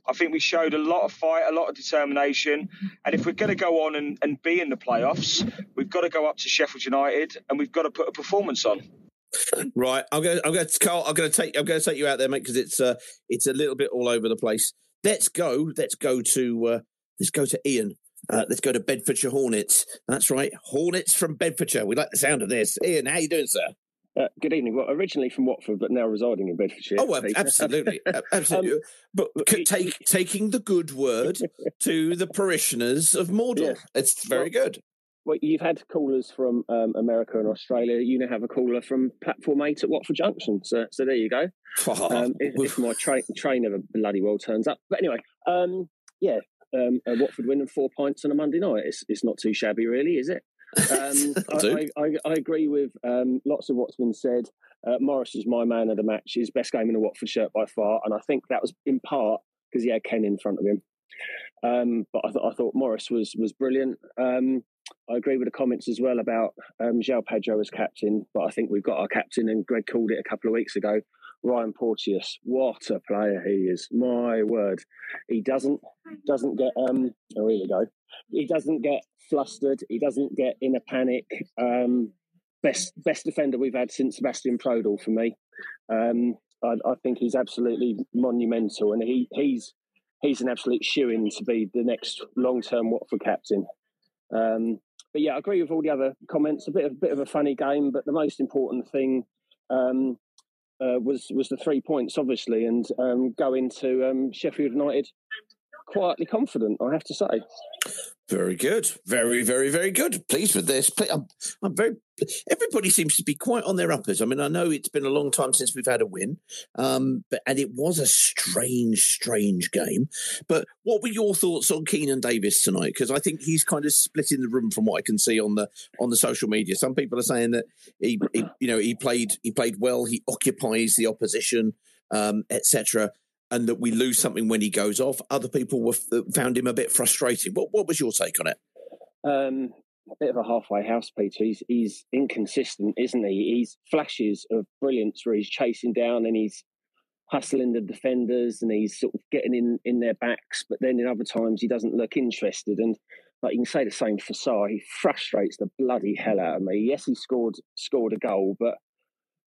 I think we showed a lot of fight, a lot of determination. And if we're going to go on and, and be in the playoffs, we've got to go up to Sheffield United and we've got to put a performance on. Right. I'm going to, I'm going to, Carl, I'm going to take, I'm going to take you out there, mate, because it's, uh, it's a little bit all over the place. Let's go. Let's go to, uh, let's go to Ian. Uh, let's go to Bedfordshire Hornets. That's right. Hornets from Bedfordshire. We like the sound of this. Ian, how you doing, sir? Uh, good evening. Well, originally from Watford, but now residing in Bedfordshire. Oh, Peter. absolutely, absolutely. Um, but c- take, taking the good word to the parishioners of Mordor. Yes. It's very well, good. Well, you've had callers from um, America and Australia. You now have a caller from Platform Eight at Watford Junction. So, so there you go. Oh. Um, if, if my tra- train of a bloody well turns up, but anyway, um, yeah, um, a Watford win and four pints on a Monday night. It's, it's not too shabby, really, is it? um, I, I, I agree with um, lots of what's been said. Uh, Morris was my man of the match, his best game in a Watford shirt by far, and I think that was in part because he had Ken in front of him. Um, but I, th- I thought Morris was was brilliant. Um, I agree with the comments as well about um, João Pedro as captain, but I think we've got our captain, and Greg called it a couple of weeks ago. Ryan Porteous, what a player he is! My word, he doesn't doesn't get um. Oh, here we go. He doesn't get flustered. He doesn't get in a panic. Um, best best defender we've had since Sebastian Prodal for me. Um, I, I think he's absolutely monumental, and he he's he's an absolute shoo-in to be the next long-term Watford captain. Um, but yeah, I agree with all the other comments. A bit of a bit of a funny game, but the most important thing. Um, Uh, was was the three points, obviously, and um, going to um, Sheffield United quietly confident, I have to say. Very good. Very, very, very good. Pleased with this. I'm, I'm very. Everybody seems to be quite on their uppers. I mean, I know it's been a long time since we've had a win, um, but and it was a strange, strange game. But what were your thoughts on Keenan Davis tonight? Because I think he's kind of split in the room from what I can see on the on the social media. Some people are saying that he, he you know, he played he played well. He occupies the opposition, um, et cetera. And that we lose something when he goes off. Other people were, found him a bit frustrating. What, what was your take on it? Um, a bit of a halfway house, Peter. He's, he's inconsistent, isn't he? He's flashes of brilliance where he's chasing down and he's hustling the defenders and he's sort of getting in, in their backs. But then in other times, he doesn't look interested. And like you can say the same for Sarr. He frustrates the bloody hell out of me. Yes, he scored scored a goal, but,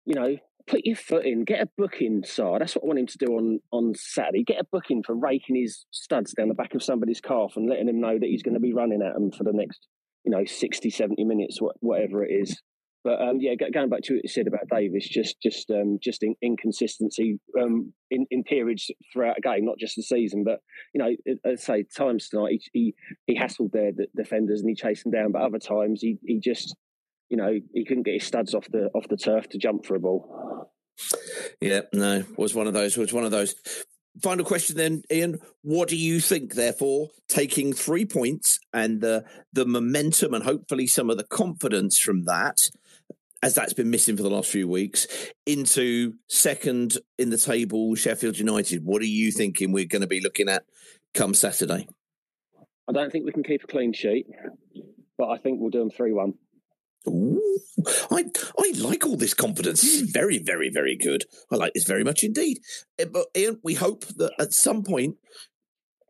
you know, put your foot in, get a booking, Sarr. That's what I want him to do on, on Saturday. Get a booking for raking his studs down the back of somebody's calf and letting him know that he's going to be running at him for the next, you know, sixty, seventy minutes, whatever it is. But, um, yeah, going back to what you said about Davis, just just um, just in, inconsistency um, in, in periods throughout a game, not just the season. But, you know, I'd say times tonight he, he, he hassled their defenders and he chased them down, but other times he, he just... you know, he couldn't get his studs off the off the turf to jump for a ball. Yeah, no, was one of those. Was one of those. Final question then, Ian. What do you think, therefore, taking three points and the the momentum and hopefully some of the confidence from that, as that's been missing for the last few weeks, into second in the table, Sheffield United? What are you thinking we're going to be looking at come Saturday? I don't think we can keep a clean sheet, but I think we'll do them three one. Ooh, I I like all this confidence. This is very, very, very good. I like this very much indeed. But Ian, we hope that at some point,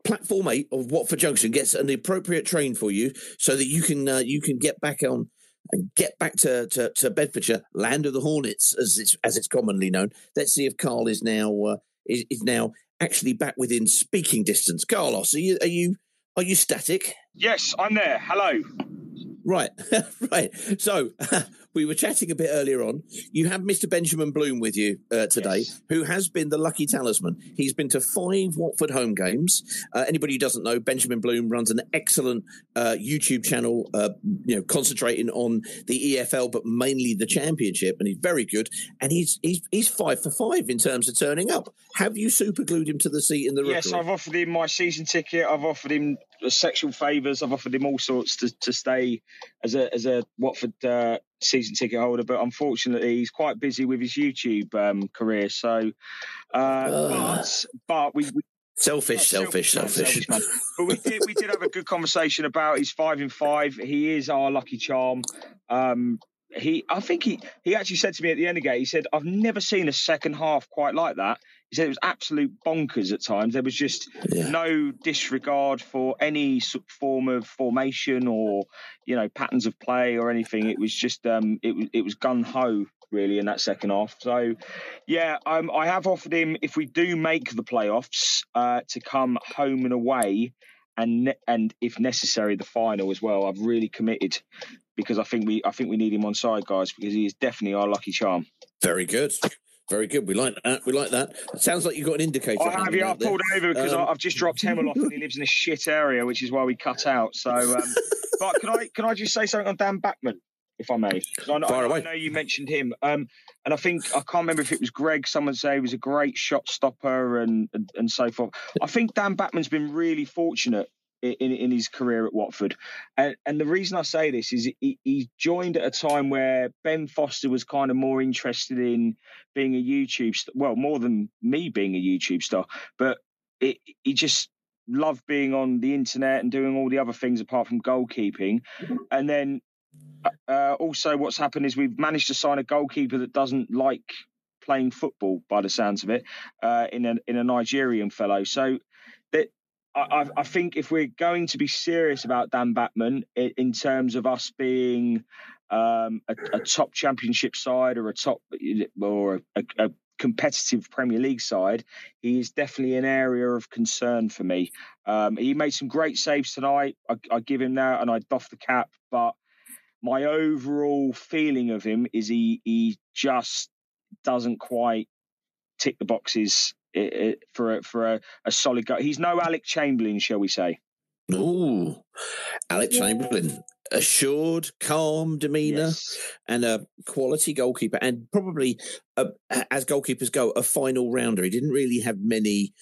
Platform eight of Watford Junction gets an appropriate train for you, so that you can uh, you can get back on and get back to, to, to Bedfordshire, land of the Hornets, as it's as it's commonly known. Let's see if Carl is now uh, is, is now actually back within speaking distance. Carlos, are you are you are you static? Yes, I'm there. Hello. Right, right. So uh, we were chatting a bit earlier on. You have Mister Benjamin Bloom with you uh, today, yes, who has been the lucky talisman. He's been to five Watford home games. Uh, anybody who doesn't know, Benjamin Bloom runs an excellent uh, YouTube channel, uh, you know, concentrating on the E F L, but mainly the Championship, and he's very good. And he's he's he's five for five in terms of turning up. Have you superglued him to the seat in the Rookery? Yes, I've offered him my season ticket. I've offered him sexual favours. I've offered him all sorts to, to stay as a as a Watford uh, season ticket holder, but unfortunately he's quite busy with his YouTube um, career. So, uh, uh, but, but we, we selfish, uh, selfish, selfish, selfish. Man. But we did we did have a good conversation about his five and five. He is our lucky charm. Um, he, I think he he actually said to me at the end of the game, he said, "I've never seen a second half quite like that." He said it was absolute bonkers at times. There was just yeah. no disregard for any form of formation or, you know, patterns of play or anything. It was just um, it was it was gun ho really in that second half. So, yeah, um, I have offered him, if we do make the playoffs, uh, to come home and away, and ne- and if necessary the final as well. I've really committed, because I think we I think we need him on side, guys, because he is definitely our lucky charm. Very good. Very good. We like that. We like that. It sounds like you've got an indicator. I have. Yeah, I've pulled over because um, I've just dropped Hemel off, and he lives in a shit area, which is why we cut out. So, um, but can I can I just say something on Dan Bachmann, if I may? I know, Fire away. I know you mentioned him, um, and I think I can't remember if it was Greg. Someone said he was a great shot stopper and and, and so forth. I think Dan Bachmann's been really fortunate in in his career at Watford, and and the reason I say this is he, he joined at a time where Ben Foster was kind of more interested in being a YouTube st- well more than me being a YouTube star, but it, he just loved being on the internet and doing all the other things apart from goalkeeping. And then uh, also what's happened is we've managed to sign a goalkeeper that doesn't like playing football, by the sounds of it, uh, in a in a Nigerian fellow. So that I, I think if we're going to be serious about Dan Bachmann in terms of us being um, a, a top Championship side or a top or a, a competitive Premier League side, he is definitely an area of concern for me. Um, he made some great saves tonight. I, I give him that, and I doff the cap. But my overall feeling of him is he he just doesn't quite tick the boxes It, it, for a, for a, a solid guy. He's no Alex Chamberlain, shall we say. Ooh, Alex yeah. Chamberlain. Assured, calm demeanour, yes, and a quality goalkeeper, and probably, a, as goalkeepers go, a final rounder. He didn't really have many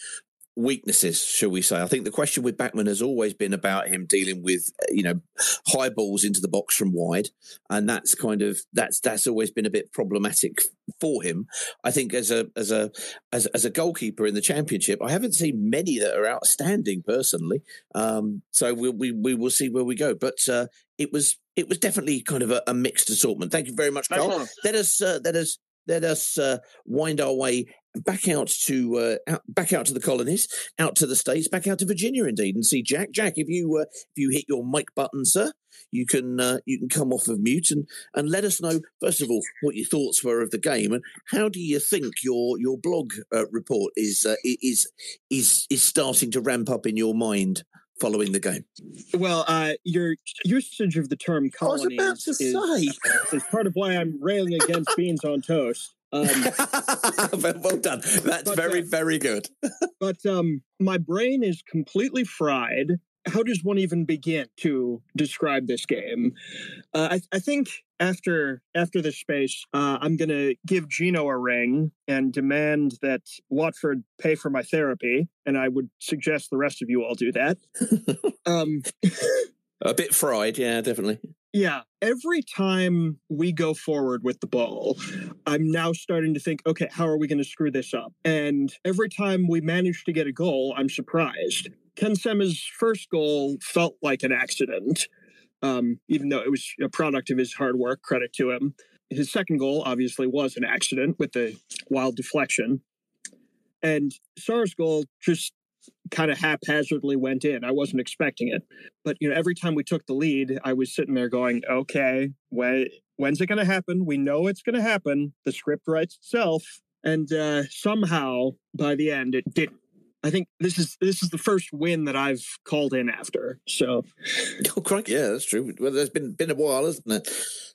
weaknesses, shall we say. I think the question with Bachmann has always been about him dealing with, you know, high balls into the box from wide, and that's kind of that's that's always been a bit problematic for him. I think as a as a as, as a goalkeeper in the Championship, I haven't seen many that are outstanding personally. Um, so we we we will see where we go, but uh, it was it was definitely kind of a, a mixed assortment. Thank you very much, Carl. No let us uh, let us let us uh, wind our way back out to uh, out, back out to the colonies, out to the States, back out to Virginia, indeed, and see Jack. Jack, if you uh, if you hit your mic button, sir, you can uh, you can come off of mute and, and let us know first of all what your thoughts were of the game, and how do you think your your blog uh, report is uh, is is is starting to ramp up in your mind following the game. Well, uh, your usage of the term colonies I was about to is, say. is part of why I'm railing against beans on toast. Um, well done. That's but, very, uh, very good. But um, my brain is completely fried. How does one even begin to describe this game? Uh, I, I think after after this space, uh, I'm going to give Gino a ring and demand that Watford pay for my therapy. And I would suggest the rest of you all do that. um, a bit fried. Yeah, definitely. Yeah. Every time we go forward with the ball, I'm now starting to think, okay, how are we going to screw this up? And every time we manage to get a goal, I'm surprised. Ken Semmer's first goal felt like an accident, um, even though it was a product of his hard work, credit to him. His second goal obviously was an accident with the wild deflection. And Sarr's goal just kind of haphazardly went in. I wasn't expecting it. But, you know, every time we took the lead, I was sitting there going, okay, when, when's it going to happen? We know it's going to happen. The script writes itself. And uh, somehow, by the end, it didn't. I think this is this is the first win that I've called in after. So, oh, crikey, yeah, that's true. Well, there's been been a while, hasn't it?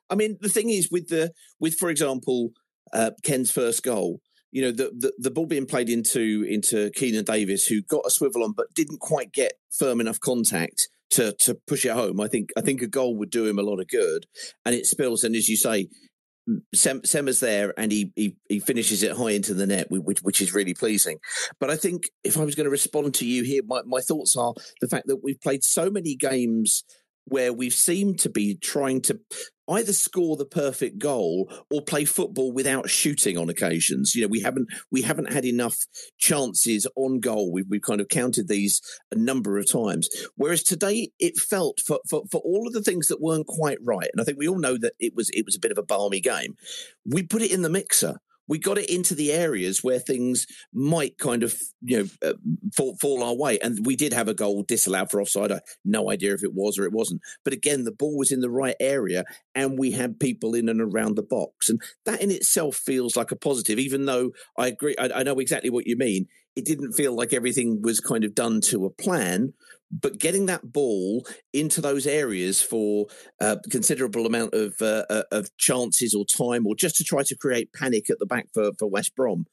I mean, the thing is with the with, for example, uh, Ken's first goal. You know, the, the the ball being played into into Keenan Davis, who got a swivel on but didn't quite get firm enough contact to to push it home. I think I think a goal would do him a lot of good, and it spills. And as you say, Sem, Semmer's there and he, he he finishes it high into the net, which, which is really pleasing. But I think if I was going to respond to you here, my, my thoughts are the fact that we've played so many games where we've seemed to be trying to either score the perfect goal or play football without shooting on occasions. You know, we haven't we haven't had enough chances on goal. We've, we've kind of counted these a number of times. Whereas today it felt for, for, for all of the things that weren't quite right, and I think we all know that it was it was a bit of a balmy game, we put it in the mixer. We got it into the areas where things might kind of, you know, uh, fall, fall our way. And we did have a goal disallowed for offside. I had no idea if it was or it wasn't. But again, the ball was in the right area and we had people in and around the box. And that in itself feels like a positive, even though I agree. I, I know exactly what you mean. It didn't feel like everything was kind of done to a plan. But getting that ball into those areas for a considerable amount of uh, of chances or time, or just to try to create panic at the back for, for West Brom,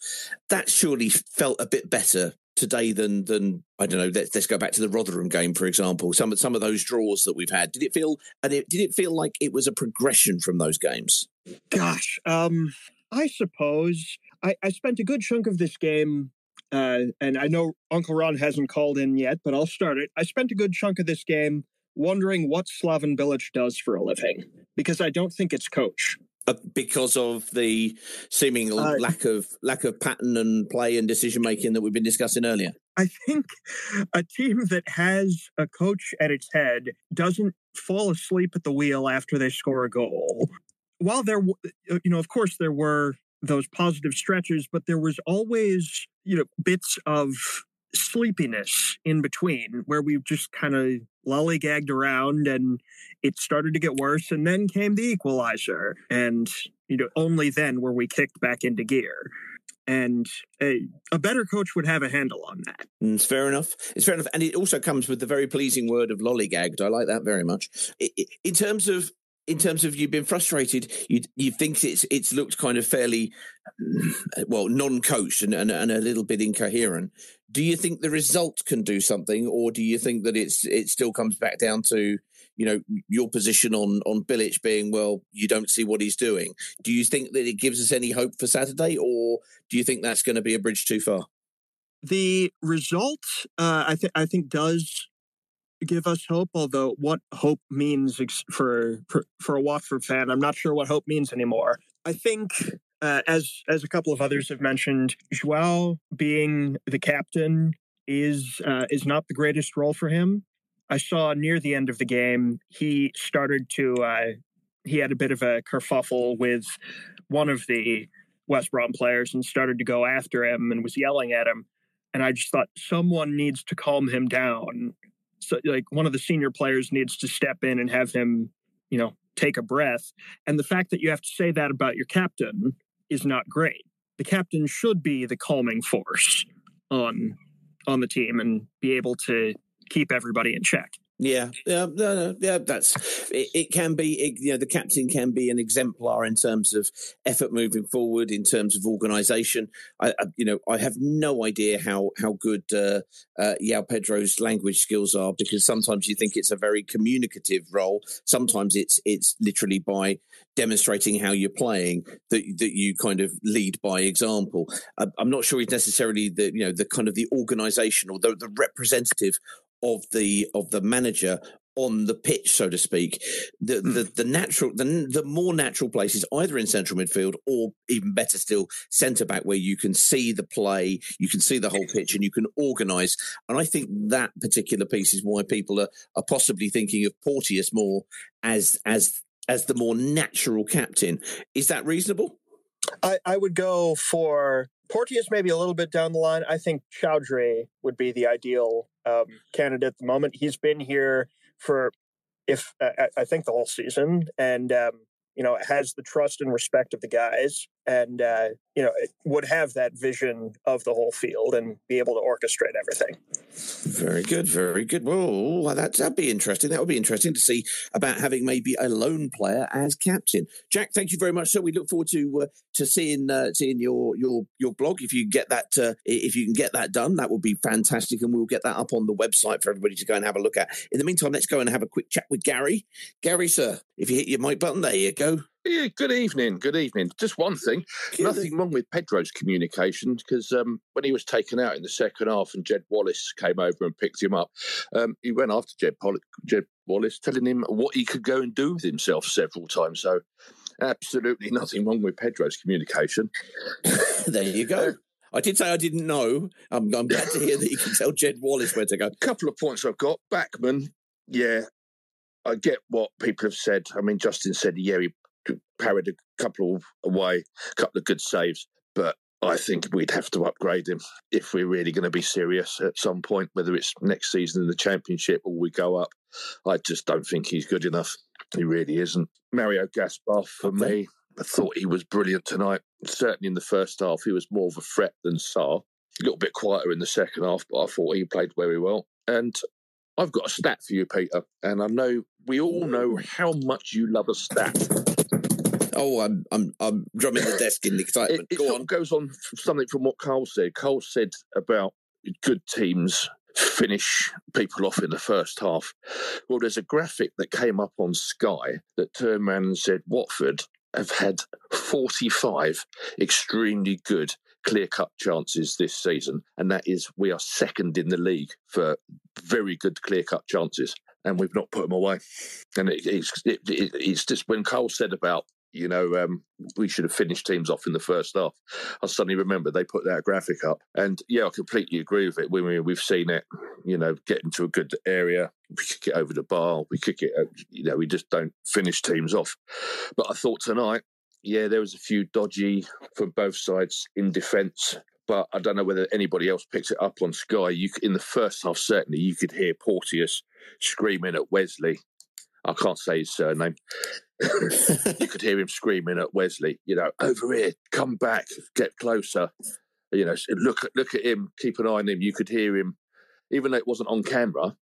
that surely felt a bit better today than than I don't know. Let's, let's go back to the Rotherham game, for example. Some some of those draws that we've had. Did it feel and it, did it feel like it was a progression from those games? Gosh, um, I suppose I, I spent a good chunk of this game. Uh, and I know Uncle Ron hasn't called in yet, but I'll start it. I spent a good chunk of this game wondering what Slaven Bilic does for a living, because I don't think it's coach. Uh, because of the seeming uh, lack of lack of pattern and play and decision making that we've been discussing earlier. I think a team that has a coach at its head doesn't fall asleep at the wheel after they score a goal. While there, you know, of course there were those positive stretches, but there was always, you know, bits of sleepiness in between where we just kind of lollygagged around and it started to get worse. And then came the equalizer. And, you know, only then were we kicked back into gear. And a, a better coach would have a handle on that. It's fair enough. It's fair enough. And it also comes with the very pleasing word of lollygagged. I like that very much. It, it, in terms of, In terms of you've been frustrated, you you think it's it's looked kind of fairly, well, non-coached and, and, and a little bit incoherent. Do you think the result can do something, or do you think that it's it still comes back down to, you know, your position on, on Bilic being, well, you don't see what he's doing? Do you think that it gives us any hope for Saturday, or do you think that's going to be a bridge too far? The result, uh, I, th- I think, does give us hope, although what hope means for, for for a Watford fan, I'm not sure what hope means anymore. I think, uh, as as a couple of others have mentioned, João being the captain is uh, is not the greatest role for him. I saw near the end of the game, he started to, uh, he had a bit of a kerfuffle with one of the West Brom players and started to go after him and was yelling at him. And I just thought, someone needs to calm him down. So, like, one of the senior players needs to step in and have him, you know, take a breath. And the fact that you have to say that about your captain is not great. The captain should be the calming force on on the team and be able to keep everybody in check. Yeah, yeah, no, no, yeah. That's it. It can be, it, you know, the captain can be an exemplar in terms of effort moving forward, in terms of organisation. I, I, you know, I have no idea how how good uh, uh, João Pedro's language skills are, because sometimes you think it's a very communicative role. Sometimes it's it's literally by demonstrating how you're playing that that you kind of lead by example. I, I'm not sure he's necessarily the you know the kind of the organisation or the, the representative of the of the manager on the pitch, so to speak. The mm. the, the natural the, the more natural place is either in central midfield or, even better still, centre back, where you can see the play, you can see the whole pitch, and you can organise. And I think that particular piece is why people are, are possibly thinking of Porteous more as as as the more natural captain. Is that reasonable? I, I would go for Porteous maybe a little bit down the line. I think Choudhury would be the ideal um, candidate at the moment. He's been here for, if uh, I think, the whole season, and um, you know has the trust and respect of the guys, and uh, you know would have that vision of the whole field and be able to orchestrate everything. Very good, very good. Well, that that'd be interesting. That would be interesting to see about having maybe a lone player as captain. Jack, thank you very much, sir. We look forward to uh, to seeing uh, seeing your your your blog. If you can get that uh, if you can get that done, that would be fantastic, and we'll get that up on the website for everybody to go and have a look at. In the meantime, let's go and have a quick chat with Gary. Gary, sir, if you hit your mic button, there you go. Yeah, good evening, good evening. Just one thing, nothing wrong with Pedro's communication, because um, when he was taken out in the second half and Jed Wallace came over and picked him up, um, he went after Jed, Pol- Jed Wallace, telling him what he could go and do with himself several times. So absolutely nothing wrong with Pedro's communication. There you go. I did say I didn't know. I'm, I'm glad to hear that you can tell Jed Wallace where to go. A couple of points I've got. Bachmann, yeah, I get what people have said. I mean, Justin said, yeah, he parried a couple away, a couple of good saves, but I think we'd have to upgrade him if we're really going to be serious at some point, whether it's next season in the Championship or we go up. I just don't think he's good enough. He really isn't. Mario Gaspar, for okay. me, I thought he was brilliant tonight. Certainly in the first half, he was more of a threat than Sarr. A little bit quieter in the second half, but I thought he played very well. And I've got a stat for you, Peter, and I know we all know how much you love a stat. Oh, I'm I'm I'm drumming the desk in the excitement. It, it Go on. goes on from something from what Carl said. Carl said about good teams finish people off in the first half. Well, there's a graphic that came up on Sky that turned around and said Watford have had forty-five extremely good clear-cut chances this season, and that is we are second in the league for very good clear-cut chances, and we've not put them away. And it, it's it, it, it's just when Carl said about, you know, um, we should have finished teams off in the first half, I suddenly remembered they put that graphic up. And, yeah, I completely agree with it. We, we, we've seen it, you know, get into a good area. We kick it over the bar. We kick it, you know, we just don't finish teams off. But I thought tonight, yeah, there was a few dodgy from both sides in defence. But I don't know whether anybody else picked it up on Sky. You, in the first half, certainly, you could hear Porteous screaming at Wesley. I can't say his surname. You could hear him screaming at Wesley, you know, over here, come back, get closer. You know, look, look at him, keep an eye on him. You could hear him, even though it wasn't on camera,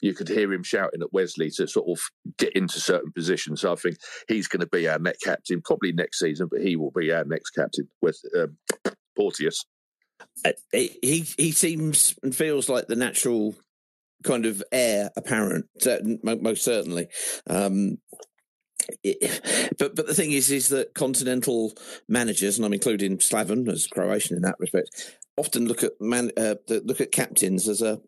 you could hear him shouting at Wesley to sort of get into certain positions. So I think he's going to be our next captain, probably next season, but he will be our next captain, Wes, um, Porteous. Uh, he, he seems and feels like the natural kind of heir apparent, certain, most certainly. Um, it, but but the thing is, is that continental managers, and I'm including Slaven as Croatian in that respect, often look at man, uh, look at captains as a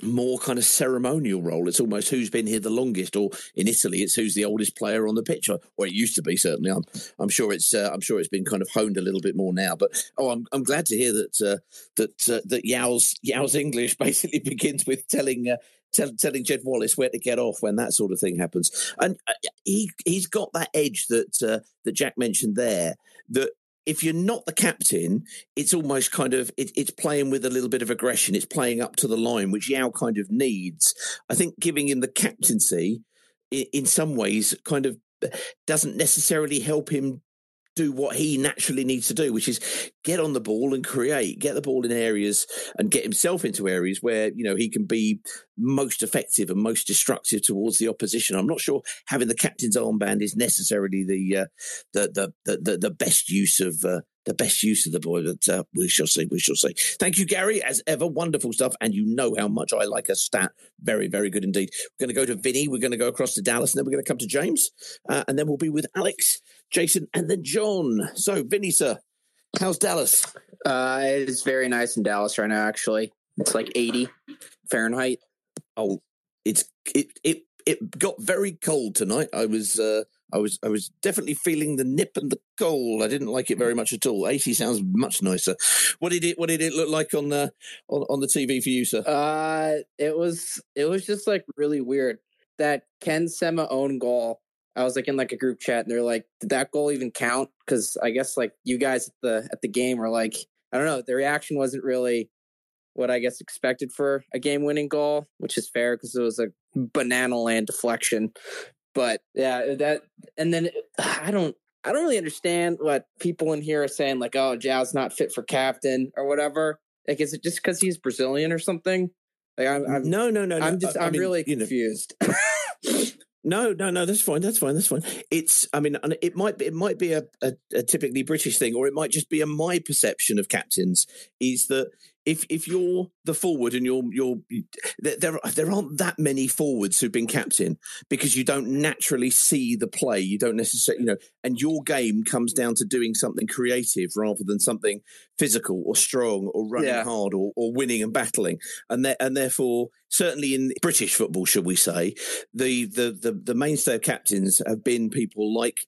more kind of ceremonial role. It's almost who's been here the longest, or in Italy, it's who's the oldest player on the pitch, or, or it used to be. Certainly, I'm I'm sure it's uh, I'm sure it's been kind of honed a little bit more now. But oh, I'm I'm glad to hear that uh, that uh, that Yao's Yao's English basically begins with telling. Uh, Tell, telling Jed Wallace where to get off when that sort of thing happens, and uh, he he's got that edge that uh, that Jack mentioned there. That if you're not the captain, it's almost kind of it, it's playing with a little bit of aggression. It's playing up to the line, which Yao kind of needs. I think giving him the captaincy in, in some ways kind of doesn't necessarily help him do what he naturally needs to do, which is get on the ball and create, get the ball in areas and get himself into areas where, you know, he can be most effective and most destructive towards the opposition. I'm not sure having the captain's armband is necessarily the uh, the, the the the best use of uh, the best use of the boy, but uh, we shall see. We shall see. Thank you, Gary, as ever. Wonderful stuff, and you know how much I like a stat. Very, very good indeed. We're going to go to Vinny. We're going to go across to Dallas, and then we're going to come to James, uh, and then we'll be with Alex, Jason, and then John. So, Vinny, sir, how's Dallas? Uh, it's very nice in Dallas right now, actually. It's like eighty Fahrenheit. Oh, it's it it it got very cold tonight. I was uh, I was I was definitely feeling the nip and the cold. I didn't like it very much at all. eighty sounds much nicer. What did it What did it look like on the on, on the T V for you, sir? Uh, it was it was just like really weird. That Ken Semmer own goal. I was like in like a group chat and they're like, did that goal even count? Because I guess like you guys at the at the game were like, I don't know, the reaction wasn't really what I guess expected for a game winning goal, which is fair because it was a banana land deflection. But yeah, that and then I don't I don't really understand what people in here are saying, like, oh, Jao's not fit for captain or whatever. Like, is it just because he's Brazilian or something? Like, I'm, I'm no, no, no, no. I'm just I, I'm I mean, really confused. You know. No, no, no. That's fine. That's fine. That's fine. It's. I mean, it might be. It might be a, a, a typically British thing, or it might just be a my perception of captains is that if if you're the forward and you're you're there there aren't that many forwards who've been captain because you don't naturally see the play. You don't necessarily, you know, and your game comes down to doing something creative rather than something physical or strong or running yeah. hard or, or winning and battling, and there, and therefore. Certainly in British football, should we say, the, the, the, the mainstay of captains have been people like,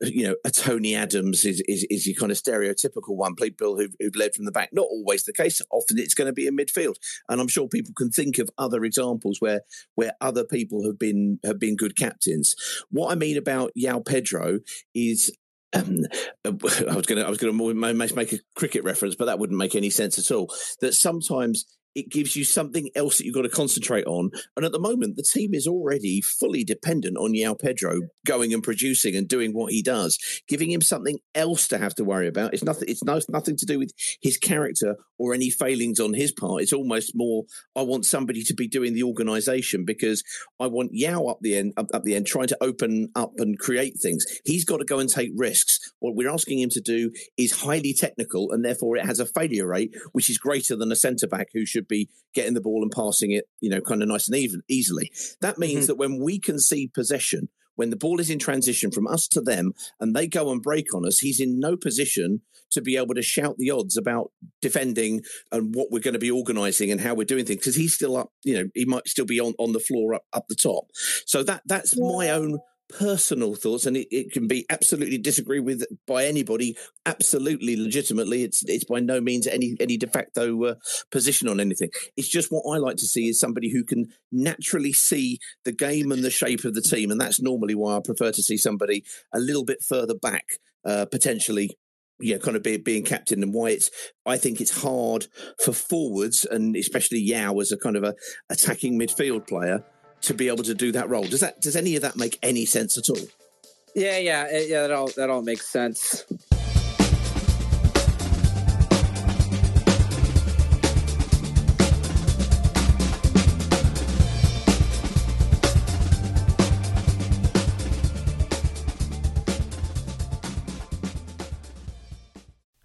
you know, a Tony Adams is is is your kind of stereotypical one, people who've, who've led from the back. Not always the case. Often it's going to be in midfield, and I'm sure people can think of other examples where where other people have been have been good captains. What I mean about João Pedro is. Um, I was going to I was going to make a cricket reference, but that wouldn't make any sense at all. That sometimes it gives you something else that you've got to concentrate on. And at the moment, the team is already fully dependent on João Pedro going and producing and doing what he does. Giving him something else to have to worry about. It's nothing. It's no, nothing to do with his character or any failings on his part. It's almost more. I want somebody to be doing the organisation because I want João up the end, up, up the end, trying to open up and create things. He's got to go and take risks. What we're asking him to do is highly technical, and therefore it has a failure rate which is greater than a centre back who should be getting the ball and passing it, you know, kind of nice and even easily. That means mm-hmm. that when we concede possession, when the ball is in transition from us to them, and they go and break on us, he's in no position to be able to shout the odds about defending and what we're going to be organising and how we're doing things because he's still up. You know, he might still be on, on the floor up up the top. So that that's yeah. my own. Personal thoughts, and it, it can be absolutely disagreed with by anybody, absolutely legitimately. It's it's by no means any any de facto uh, position on anything. It's just what I like to see is somebody who can naturally see the game and the shape of the team, and that's normally why I prefer to see somebody a little bit further back, uh, potentially. Yeah, kind of be, being captain and why it's. I think it's hard for forwards and especially Yao as a kind of a attacking midfield player. To be able to do that role, does that does any of that make any sense at all? Yeah, yeah, yeah. That all that all makes sense.